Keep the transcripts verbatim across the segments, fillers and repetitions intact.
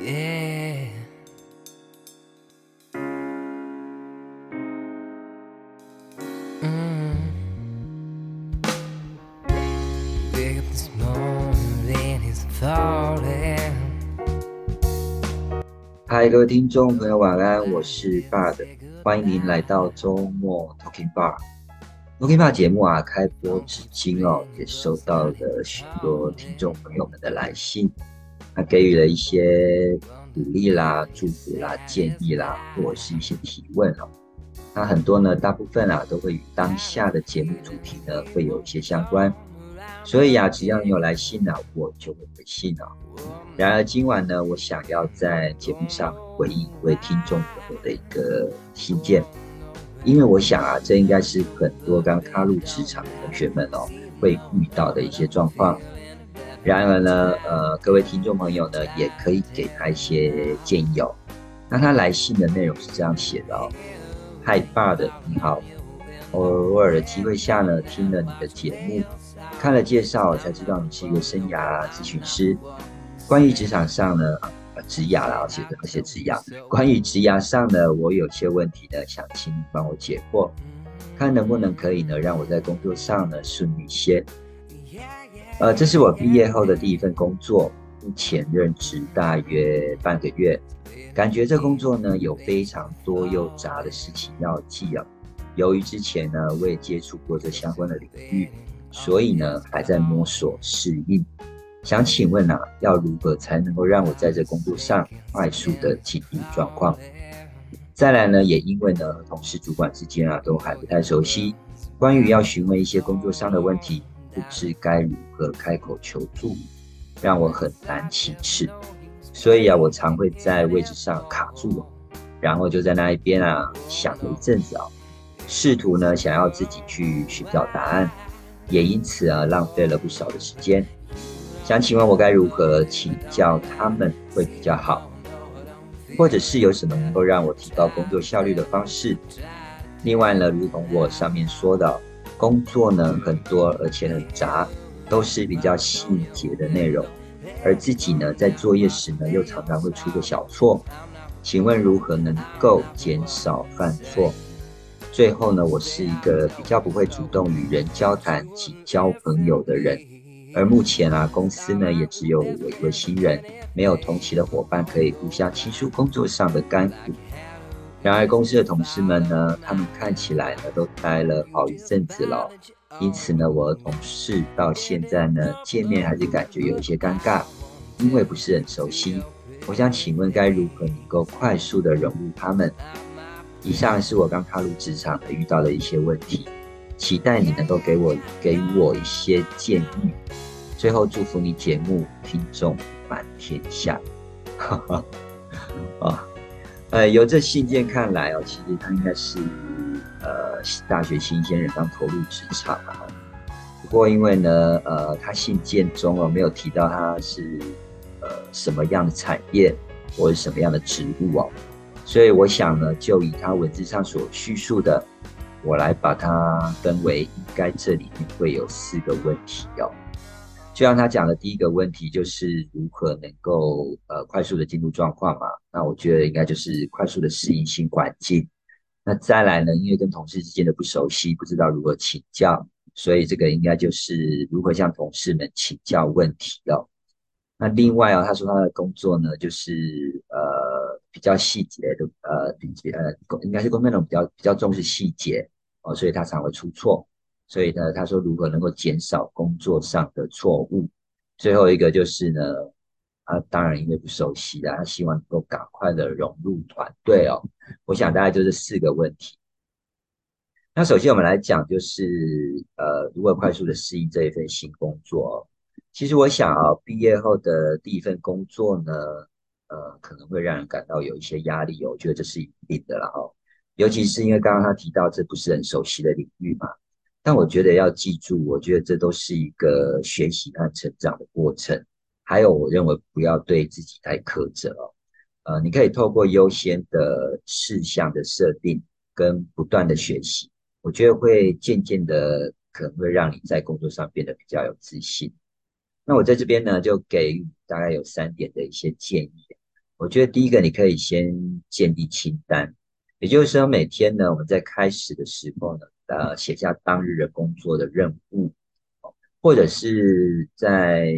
Yeah.嗨，各位听众朋友，晚安，我是 Bud， 欢迎您来到周末 Talking Bar。Talking Bar 节目啊，开播至今哦，也收到了许多听众朋友们的来信，他给予了一些鼓励啦、祝福啦、建议啦，或者是一些提问哦。那很多呢，大部分啊，都会与当下的节目主题呢，会有一些相关。所以啊，只要你有来信啊，我就会回信啊。然而今晚呢，我想要在节目上回应一位听众朋友的一个信件，因为我想啊，这应该是很多刚踏入职场的同学们哦会遇到的一些状况。然而呢，呃，各位听众朋友呢，也可以给他一些建议哦。那他来信的内容是这样写的哦：嗨爸的，你好，偶尔的机会下呢，听了你的节目。看了介绍才知道你是一个生涯咨询师，关于职场上呢，啊，职涯啦，而且而且职涯，关于职涯上呢，我有些问题呢，想请你帮我解惑，看能不能可以呢，让我在工作上呢顺利些。呃，这是我毕业后的第一份工作，目前任职大约半个月，感觉这工作呢有非常多又杂的事情要记啊。由于之前呢我也接触过这相关的领域。所以呢，还在摸索适应。想请问啊，要如何才能够让我在这工作上快速的进入状况？再来呢，也因为呢，同事主管之间啊都还不太熟悉，关于要询问一些工作上的问题，不知该如何开口求助，让我很难启齿。所以啊，我常会在位置上卡住，然后就在那一边啊想了一阵子啊，试图呢想要自己去寻找答案。也因此啊，浪费了不少的时间。想请问我该如何请教他们会比较好，或者是有什么能够让我提高工作效率的方式？另外呢，如同我上面说的，工作呢很多而且很杂，都是比较细节的内容，而自己呢在作业时呢又常常会出个小错。请问如何能够减少犯错？最后呢，我是一个比较不会主动与人交谈及交朋友的人，而目前啊，公司呢也只有我一位新人，没有同期的伙伴可以互相倾诉工作上的甘苦。然而公司的同事们呢，他们看起来呢都待了好一阵子了，因此呢，我的同事到现在呢见面还是感觉有一些尴尬，因为不是很熟悉。我想请问该如何能够快速的融入他们？以上是我刚踏入职场的遇到的一些问题，期待你能够给我给我一些建议。最后祝福你节目听众满天下。哈哈，哦，呃，由这信件看来哦，其实他应该是呃大学新鲜人刚投入职场啊。不过因为呢，呃，他信件中哦没有提到他是呃什么样的产业或者什么样的职务哦。所以我想呢，就以他文字上所叙述的，我来把它分为应该这里面会有四个问题哦。就像他讲的，第一个问题就是如何能够呃快速的进入状况嘛，那我觉得应该就是快速的适应新环境。那再来呢，因为跟同事之间的不熟悉，不知道如何请教，所以这个应该就是如何向同事们请教问题哦。那另外啊，他说他的工作呢，就是呃。比较细节的，呃，呃，应该是工作内容比较比较重视细节哦，所以他常会出错。所以呢，他说如何能够减少工作上的错误。最后一个就是呢，啊，当然因为不熟悉啦，他希望能够赶快的融入团队哦。我想大概就是四个问题。那首先我们来讲就是，呃，如何快速的适应这一份新工作哦。其实我想啊，毕业后的第一份工作呢。呃，可能会让人感到有一些压力哦，我觉得这是一定的啦哦。尤其是因为刚刚他提到这不是很熟悉的领域嘛，但我觉得要记住，我觉得这都是一个学习和成长的过程。还有，我认为不要对自己太苛责哦。呃，你可以透过优先的事项的设定跟不断的学习，我觉得会渐渐的可能会让你在工作上变得比较有自信。那我在这边呢，就给大概有三点的一些建议。我觉得第一个，你可以先建立清单，也就是说，每天呢，我们在开始的时候呢，呃，写下当日的工作的任务，或者是在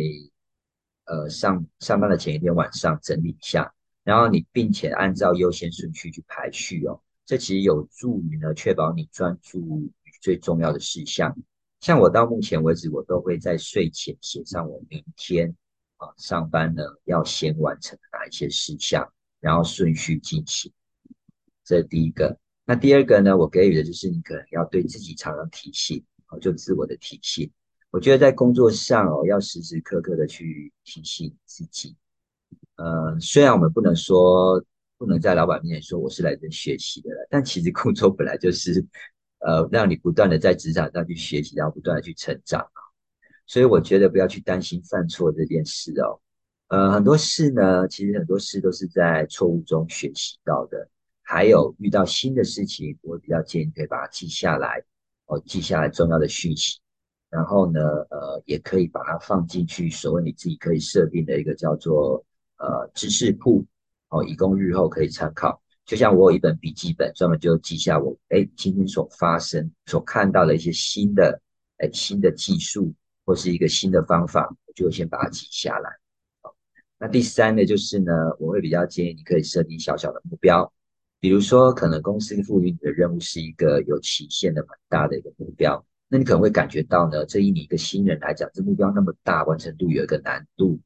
呃上上班的前一天晚上整理一下，然后你并且按照优先顺序去排序哦。这其实有助于呢，确保你专注于最重要的事项。像我到目前为止，我都会在睡前写上我明天啊上班呢要先完成的哪一些事项，然后顺序进行。这是第一个。那第二个呢，我给予的就是你可能要对自己常常提醒，哦，就自我的提醒。我觉得在工作上哦，要时时刻刻的去提醒自己。呃，虽然我们不能说。不能在老板面前说我是来这学习的了，但其实工作本来就是，呃，让你不断的在职场上去学习，然后不断的去成长啊。所以我觉得不要去担心犯错这件事哦。呃，很多事呢，其实很多事都是在错误中学习到的。还有遇到新的事情，我比较建议可以把它记下来，哦，记下来重要的讯息。然后呢，呃，也可以把它放进去所谓你自己可以设定的一个叫做呃知识库。哦，以供日后可以参考。就像我有一本笔记本，专门就记下我哎今天所发生、所看到的一些新的哎新的技术或是一个新的方法，我就先把它记下来。哦，那第三呢，就是呢，我会比较建议你可以设定小小的目标，比如说可能公司赋予你的任务是一个有期限的蛮大的一个目标，那你可能会感觉到呢，这以你一个新人来讲，这目标那么大，完成度有一个难度。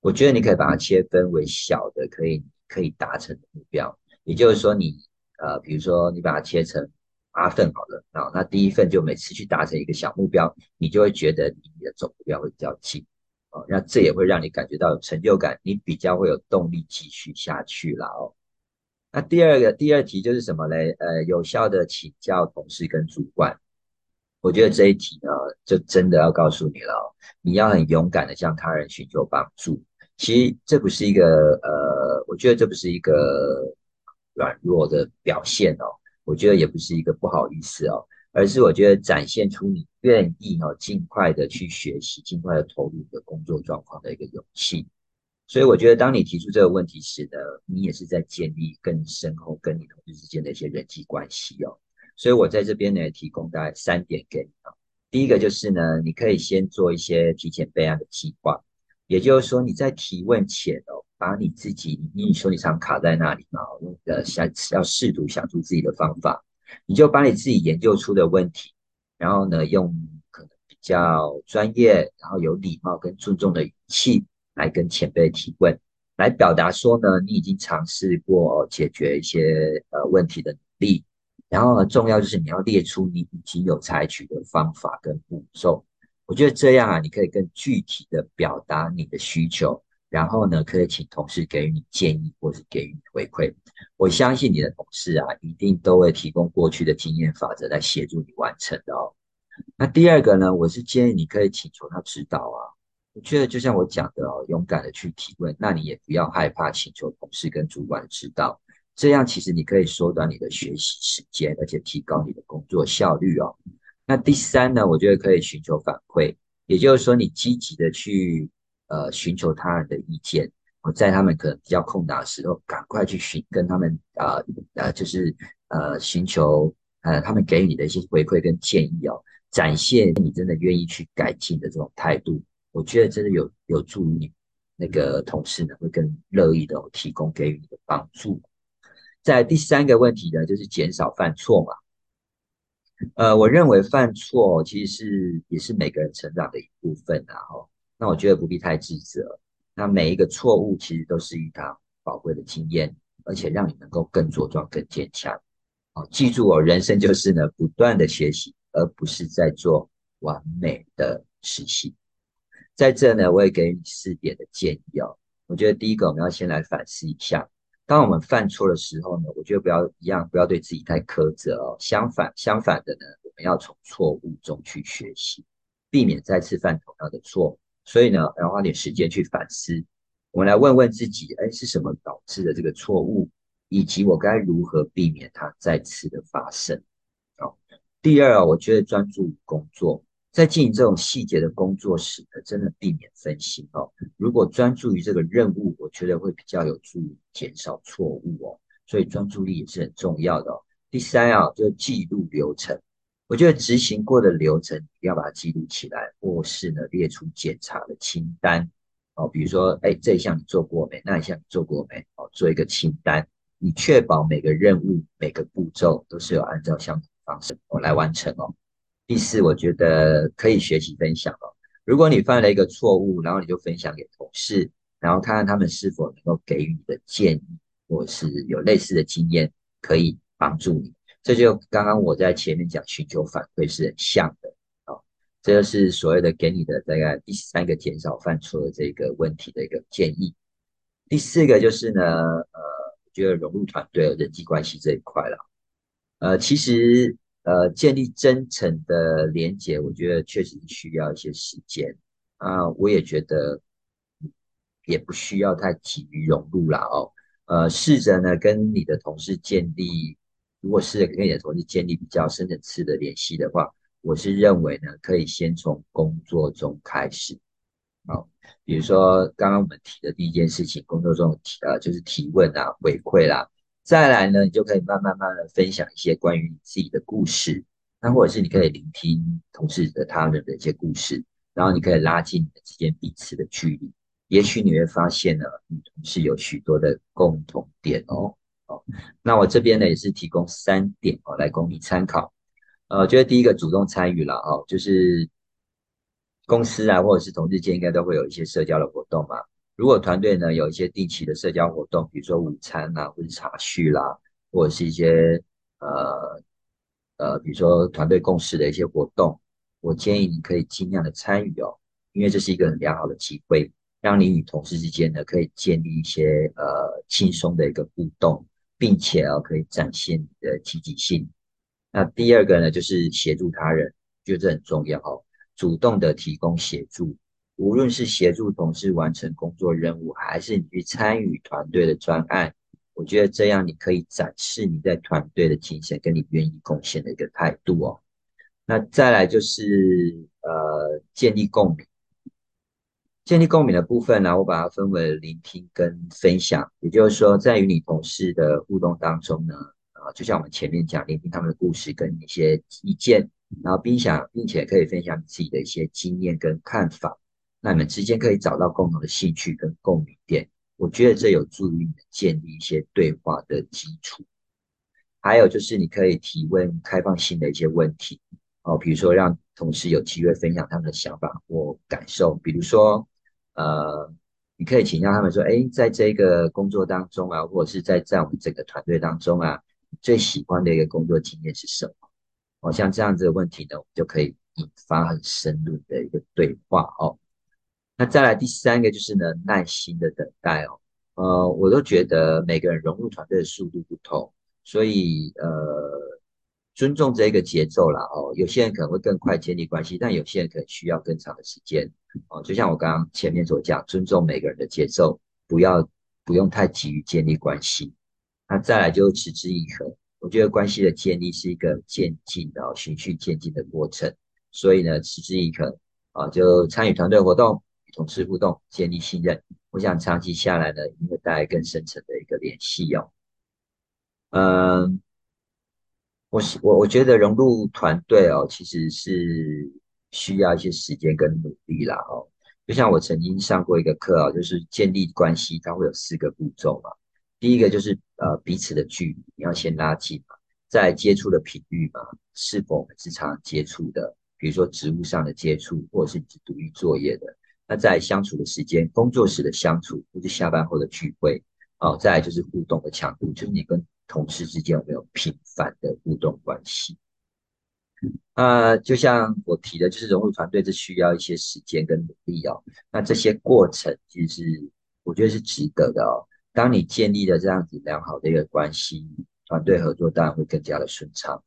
我觉得你可以把它切分为小的，可以。可以达成的目标，也就是说你呃，比如说你把它切成八份好了，啊，那第一份就每次去达成一个小目标，你就会觉得离你的总目标会比较近，哦，那这也会让你感觉到有成就感，你比较会有动力继续下去啦哦。那第二个第二题就是什么呢？呃，有效的请教同事跟主管，我觉得这一题呢，就真的要告诉你了哦，你要很勇敢的向他人寻求帮助。其实这不是一个呃，我觉得这不是一个软弱的表现哦，我觉得也不是一个不好意思哦，而是我觉得展现出你愿意哦，尽快的去学习，尽快的投入你的工作状况的一个勇气。所以我觉得当你提出这个问题时呢，你也是在建立更深厚跟你同事之间的一些人际关系哦。所以我在这边呢提供大概三点给你哦。第一个就是呢，你可以先做一些提前备案的计划。也就是说，你在提问前哦，把你自己，你说你常卡在那里嘛，呃，想要试图想出自己的方法，你就把你自己研究出的问题，然后呢，用可能比较专业，然后有礼貌跟尊重的语气来跟前辈提问，来表达说呢，你已经尝试过解决一些呃问题的能力，然后呢，重要就是你要列出你已经有采取的方法跟步骤。我觉得这样啊，你可以更具体的表达你的需求，然后呢，可以请同事给予你建议或是给予你回馈。我相信你的同事啊，一定都会提供过去的经验法则来协助你完成的哦。那第二个呢，我是建议你可以请求他指导啊。我觉得就像我讲的哦，勇敢的去提问，那你也不要害怕请求同事跟主管的指导，这样其实你可以缩短你的学习时间，而且提高你的工作效率哦。那第三呢，我觉得可以寻求反馈，也就是说，你积极的去呃寻求他人的意见，我在他们可能比较空档的时候，赶快去寻跟他们呃呃就是呃寻求呃他们给予你的一些回馈跟建议哦，展现你真的愿意去改进的这种态度，我觉得真的有有助于你那个同事呢会更乐意的哦提供给予你的帮助。再来第三个问题呢，就是减少犯错嘛。呃，我认为犯错，哦，其实是也是每个人成长的一部分啊，哦，那我觉得不必太自责。那每一个错误其实都是一堂宝贵的经验，而且让你能够更茁壮、更坚强。哦，记住哦，人生就是呢不断的学习，而不是在做完美的实习。在这呢，我也给你四点的建议哦。我觉得第一个，我们要先来反思一下。当我们犯错的时候呢，我觉得不要一样，不要对自己太苛责哦。相反，相反的呢，我们要从错误中去学习，避免再次犯同样的错。所以呢，要花点时间去反思。我们来问问自己，哎，是什么导致的这个错误，以及我该如何避免它再次的发生。哦，第二啊，我觉得专注于工作，在进行这种细节的工作时呢，真的避免分心哦。如果专注于这个任务，我觉得会比较有助于减少错误哦。所以专注力也是很重要的哦。第三啊，就记录流程。我觉得执行过的流程要把它记录起来，或是呢列出检查的清单哦。比如说，哎，这一项你做过没？那一项你做过没？哦，做一个清单，以确保每个任务、每个步骤都是有按照相同方式哦来完成哦。第四，我觉得可以学习分享哦。如果你犯了一个错误，然后你就分享给同事，然后看看他们是否能够给予你的建议，或是有类似的经验可以帮助你。这就刚刚我在前面讲寻求反馈是很像的、哦、这就是所谓的给你的大概第三个减少犯错的这个问题的一个建议。第四个就是呢，呃，我觉得融入团队、人际关系这一块了。呃，其实。呃，建立真诚的连结，我觉得确实需要一些时间啊、呃。我也觉得也不需要太急于融入啦哦。呃，试着呢跟你的同事建立，如果试着跟你的同事建立比较深层次的联系的话，我是认为呢可以先从工作中开始。好，比如说刚刚我们提的第一件事情，工作中呃就是提问啊、回馈啦。再来呢，你就可以慢慢慢的分享一些关于你自己的故事，那或者是你可以聆听同事的他人的一些故事，然后你可以拉近你们之间彼此的距离。也许你会发现呢，你同事有许多的共同点哦。哦，那我这边呢也是提供三点哦，来供你参考。呃，我觉得第一个主动参与啦哦，就是公司啊或者是同事间应该都会有一些社交的活动嘛。如果团队呢有一些定期的社交活动，比如说午餐啦、啊，或者茶叙啦、啊，或者是一些呃呃，比如说团队共识的一些活动，我建议你可以尽量的参与哦，因为这是一个很良好的机会，让你与同事之间呢可以建立一些呃轻松的一个互动，并且啊可以展现你的积极性。那第二个呢就是协助他人，觉得这很重要哦，主动的提供协助。无论是协助同事完成工作任务，还是你去参与团队的专案，我觉得这样你可以展示你在团队的精神跟你愿意贡献的一个态度哦。那再来就是呃建立共鸣，建立共鸣的部分呢、啊，我把它分为聆听跟分享，也就是说在与你同事的互动当中呢，啊、呃、就像我们前面讲，聆听他们的故事跟一些意见，然后并想并且可以分享自己的一些经验跟看法。那你们之间可以找到共同的兴趣跟共鸣点，我觉得这有助于你们建立一些对话的基础。还有就是你可以提问开放性的一些问题哦，比如说让同事有机会分享他们的想法或感受，比如说呃，你可以请教他们说，诶，在这个工作当中啊，或者是在在我们整个团队当中啊，最喜欢的一个工作经验是什么哦，像这样子的问题呢，我们就可以引发很深入的一个对话哦。那再来第三个就是呢，耐心的等待哦。呃，我都觉得每个人融入团队的速度不同，所以呃，尊重这个节奏啦哦。有些人可能会更快建立关系，但有些人可能需要更长的时间哦。就像我刚刚前面所讲，尊重每个人的节奏，不要不用太急于建立关系。那再来就持之以恒，我觉得关系的建立是一个渐进的、哦、循序渐进的过程，所以呢，持之以恒啊，就参与团队活动。同事互动，建立信任，我想长期下来呢，一定会带来更深层的一个联系哦。嗯，我我我觉得融入团队哦，其实是需要一些时间跟努力啦哦。就像我曾经上过一个课哦，就是建立关系，它会有四个步骤嘛。第一个就是呃彼此的距离，你要先拉近嘛，再来接触的频率嘛，是否我们是常接触的，比如说职务上的接触，或者是独立作业的。那再来相处的时间，工作时的相处，或是下班后的聚会，哦，再来就是互动的强度，就是你跟同事之间有没有频繁的互动关系？那、呃、就像我提的，就是融入团队，这需要一些时间跟努力哦。那这些过程其实是我觉得是值得的哦。当你建立了这样子良好的一个关系，团队合作当然会更加的顺畅，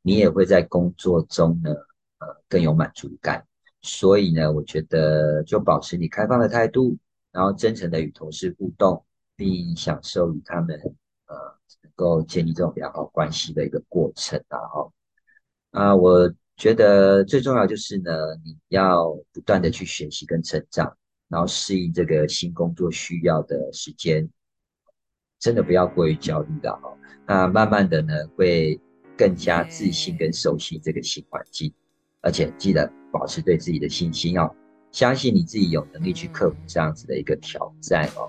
你也会在工作中呢，呃，更有满足感。所以呢，我觉得就保持你开放的态度，然后真诚的与同事互动，并享受与他们呃能够建立这种良好关系的一个过程啊哦。啊、呃，我觉得最重要就是呢，你要不断的去学习跟成长，然后适应这个新工作需要的时间，真的不要过于焦虑了哈。那慢慢的呢，会更加自信跟熟悉这个新环境，而且记得保持对自己的信心哦，相信你自己有能力去克服这样子的一个挑战哦。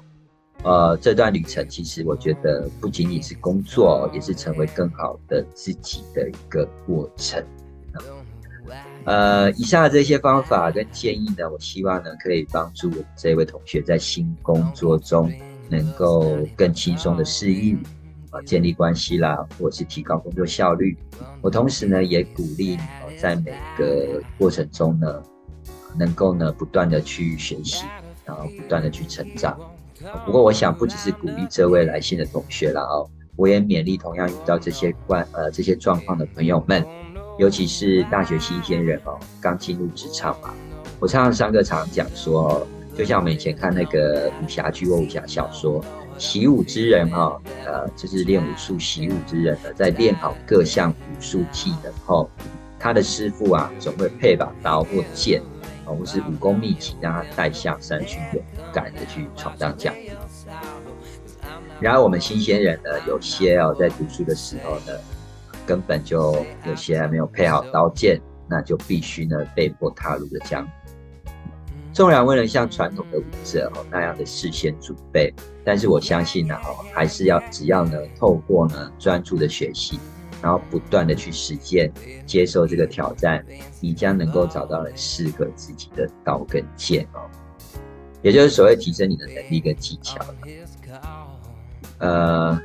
呃，这段旅程其实我觉得不仅仅是工作，也是成为更好的自己的一个过程。呃，以上这些方法跟建议呢，我希望呢可以帮助我这位同学在新工作中能够更轻松的适应，啊，建立关系啦，或者是提高工作效率。我同时呢也鼓励你哦，在每个过程中呢，能够呢不断的去学习，然后不断的去成长。不过我想不只是鼓励这位来信的同学啦哦，我也勉励同样遇到这些关呃这些状况的朋友们。尤其是大学新鲜人哦，刚进入职场嘛，我常常上课常讲说哦，就像我们以前看那个武侠剧或武侠小说，习武之人哦，呃，就是练武术习武之人呢，在练好各项武术技能后，他的师父啊总会配把刀或剑，哦，或是武功秘籍，让他带下山去勇敢的去闯荡江湖。然而我们新鲜人呢，有些哦在读书的时候呢，根本就有些还没有配好刀剑，那就必须呢被迫踏入了江湖。纵然未能像传统的武者哦那样的事先准备，但是我相信啊哦，还是要只要呢透过呢专注的学习，然后不断的去实践，接受这个挑战，你将能够找到很适合自己的刀跟剑哦，也就是所谓提升你的能力跟技巧。呃。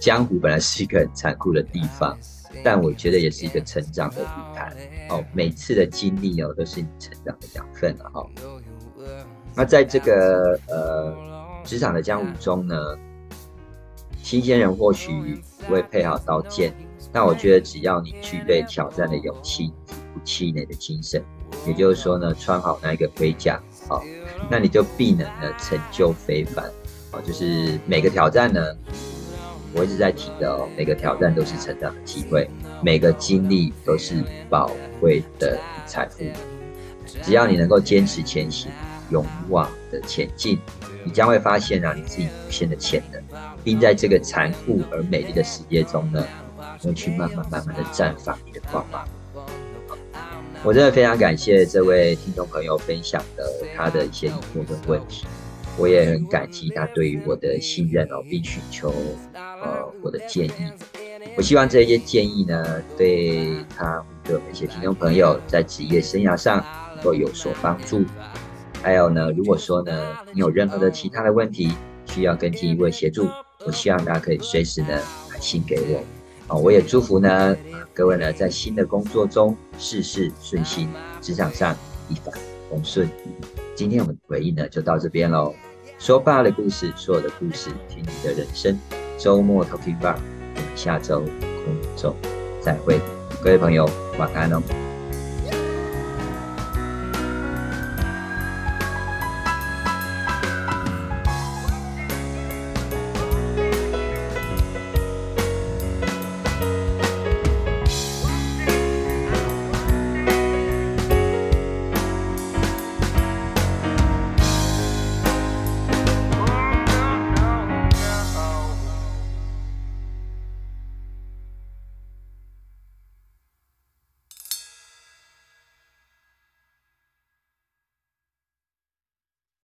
江湖本来是一个很残酷的地方，但我觉得也是一个成长的舞台哦。每次的经历哦，都是你成长的养分了哦。那在这个呃职场的江湖中呢，新鲜人或许不会配好刀剑，但我觉得只要你具备挑战的勇气、不气馁的精神，也就是说呢，穿好那一个盔甲哦，那你就必能呢成就非凡哦。就是每个挑战呢。我一直在提的哦，每个挑战都是成长的机会，每个经历都是宝贵的财富。只要你能够坚持前行，勇往的前进，你将会发现啊，你自己无限的潜能，并在这个残酷而美丽的世界中呢，能去慢慢慢慢的绽放你的光芒。我真的非常感谢这位听众朋友分享的他的一些疑惑跟问题。我也很感激他对于我的信任哦，并寻求呃我的建议。我希望这些建议呢，对他对我们一些听众朋友在职业生涯上能够有所帮助。还有呢，如果说呢你有任何的其他的问题需要跟进一位协助，我希望大家可以随时呢来信给我。哦，我也祝福呢各位呢在新的工作中事事顺心，职场上一帆风顺。今天我们的回应呢就到这边喽。说吧的故事，说我的故事，听你的人生。周末 Talking Bar， 我们下周空中再会，各位朋友晚安哦。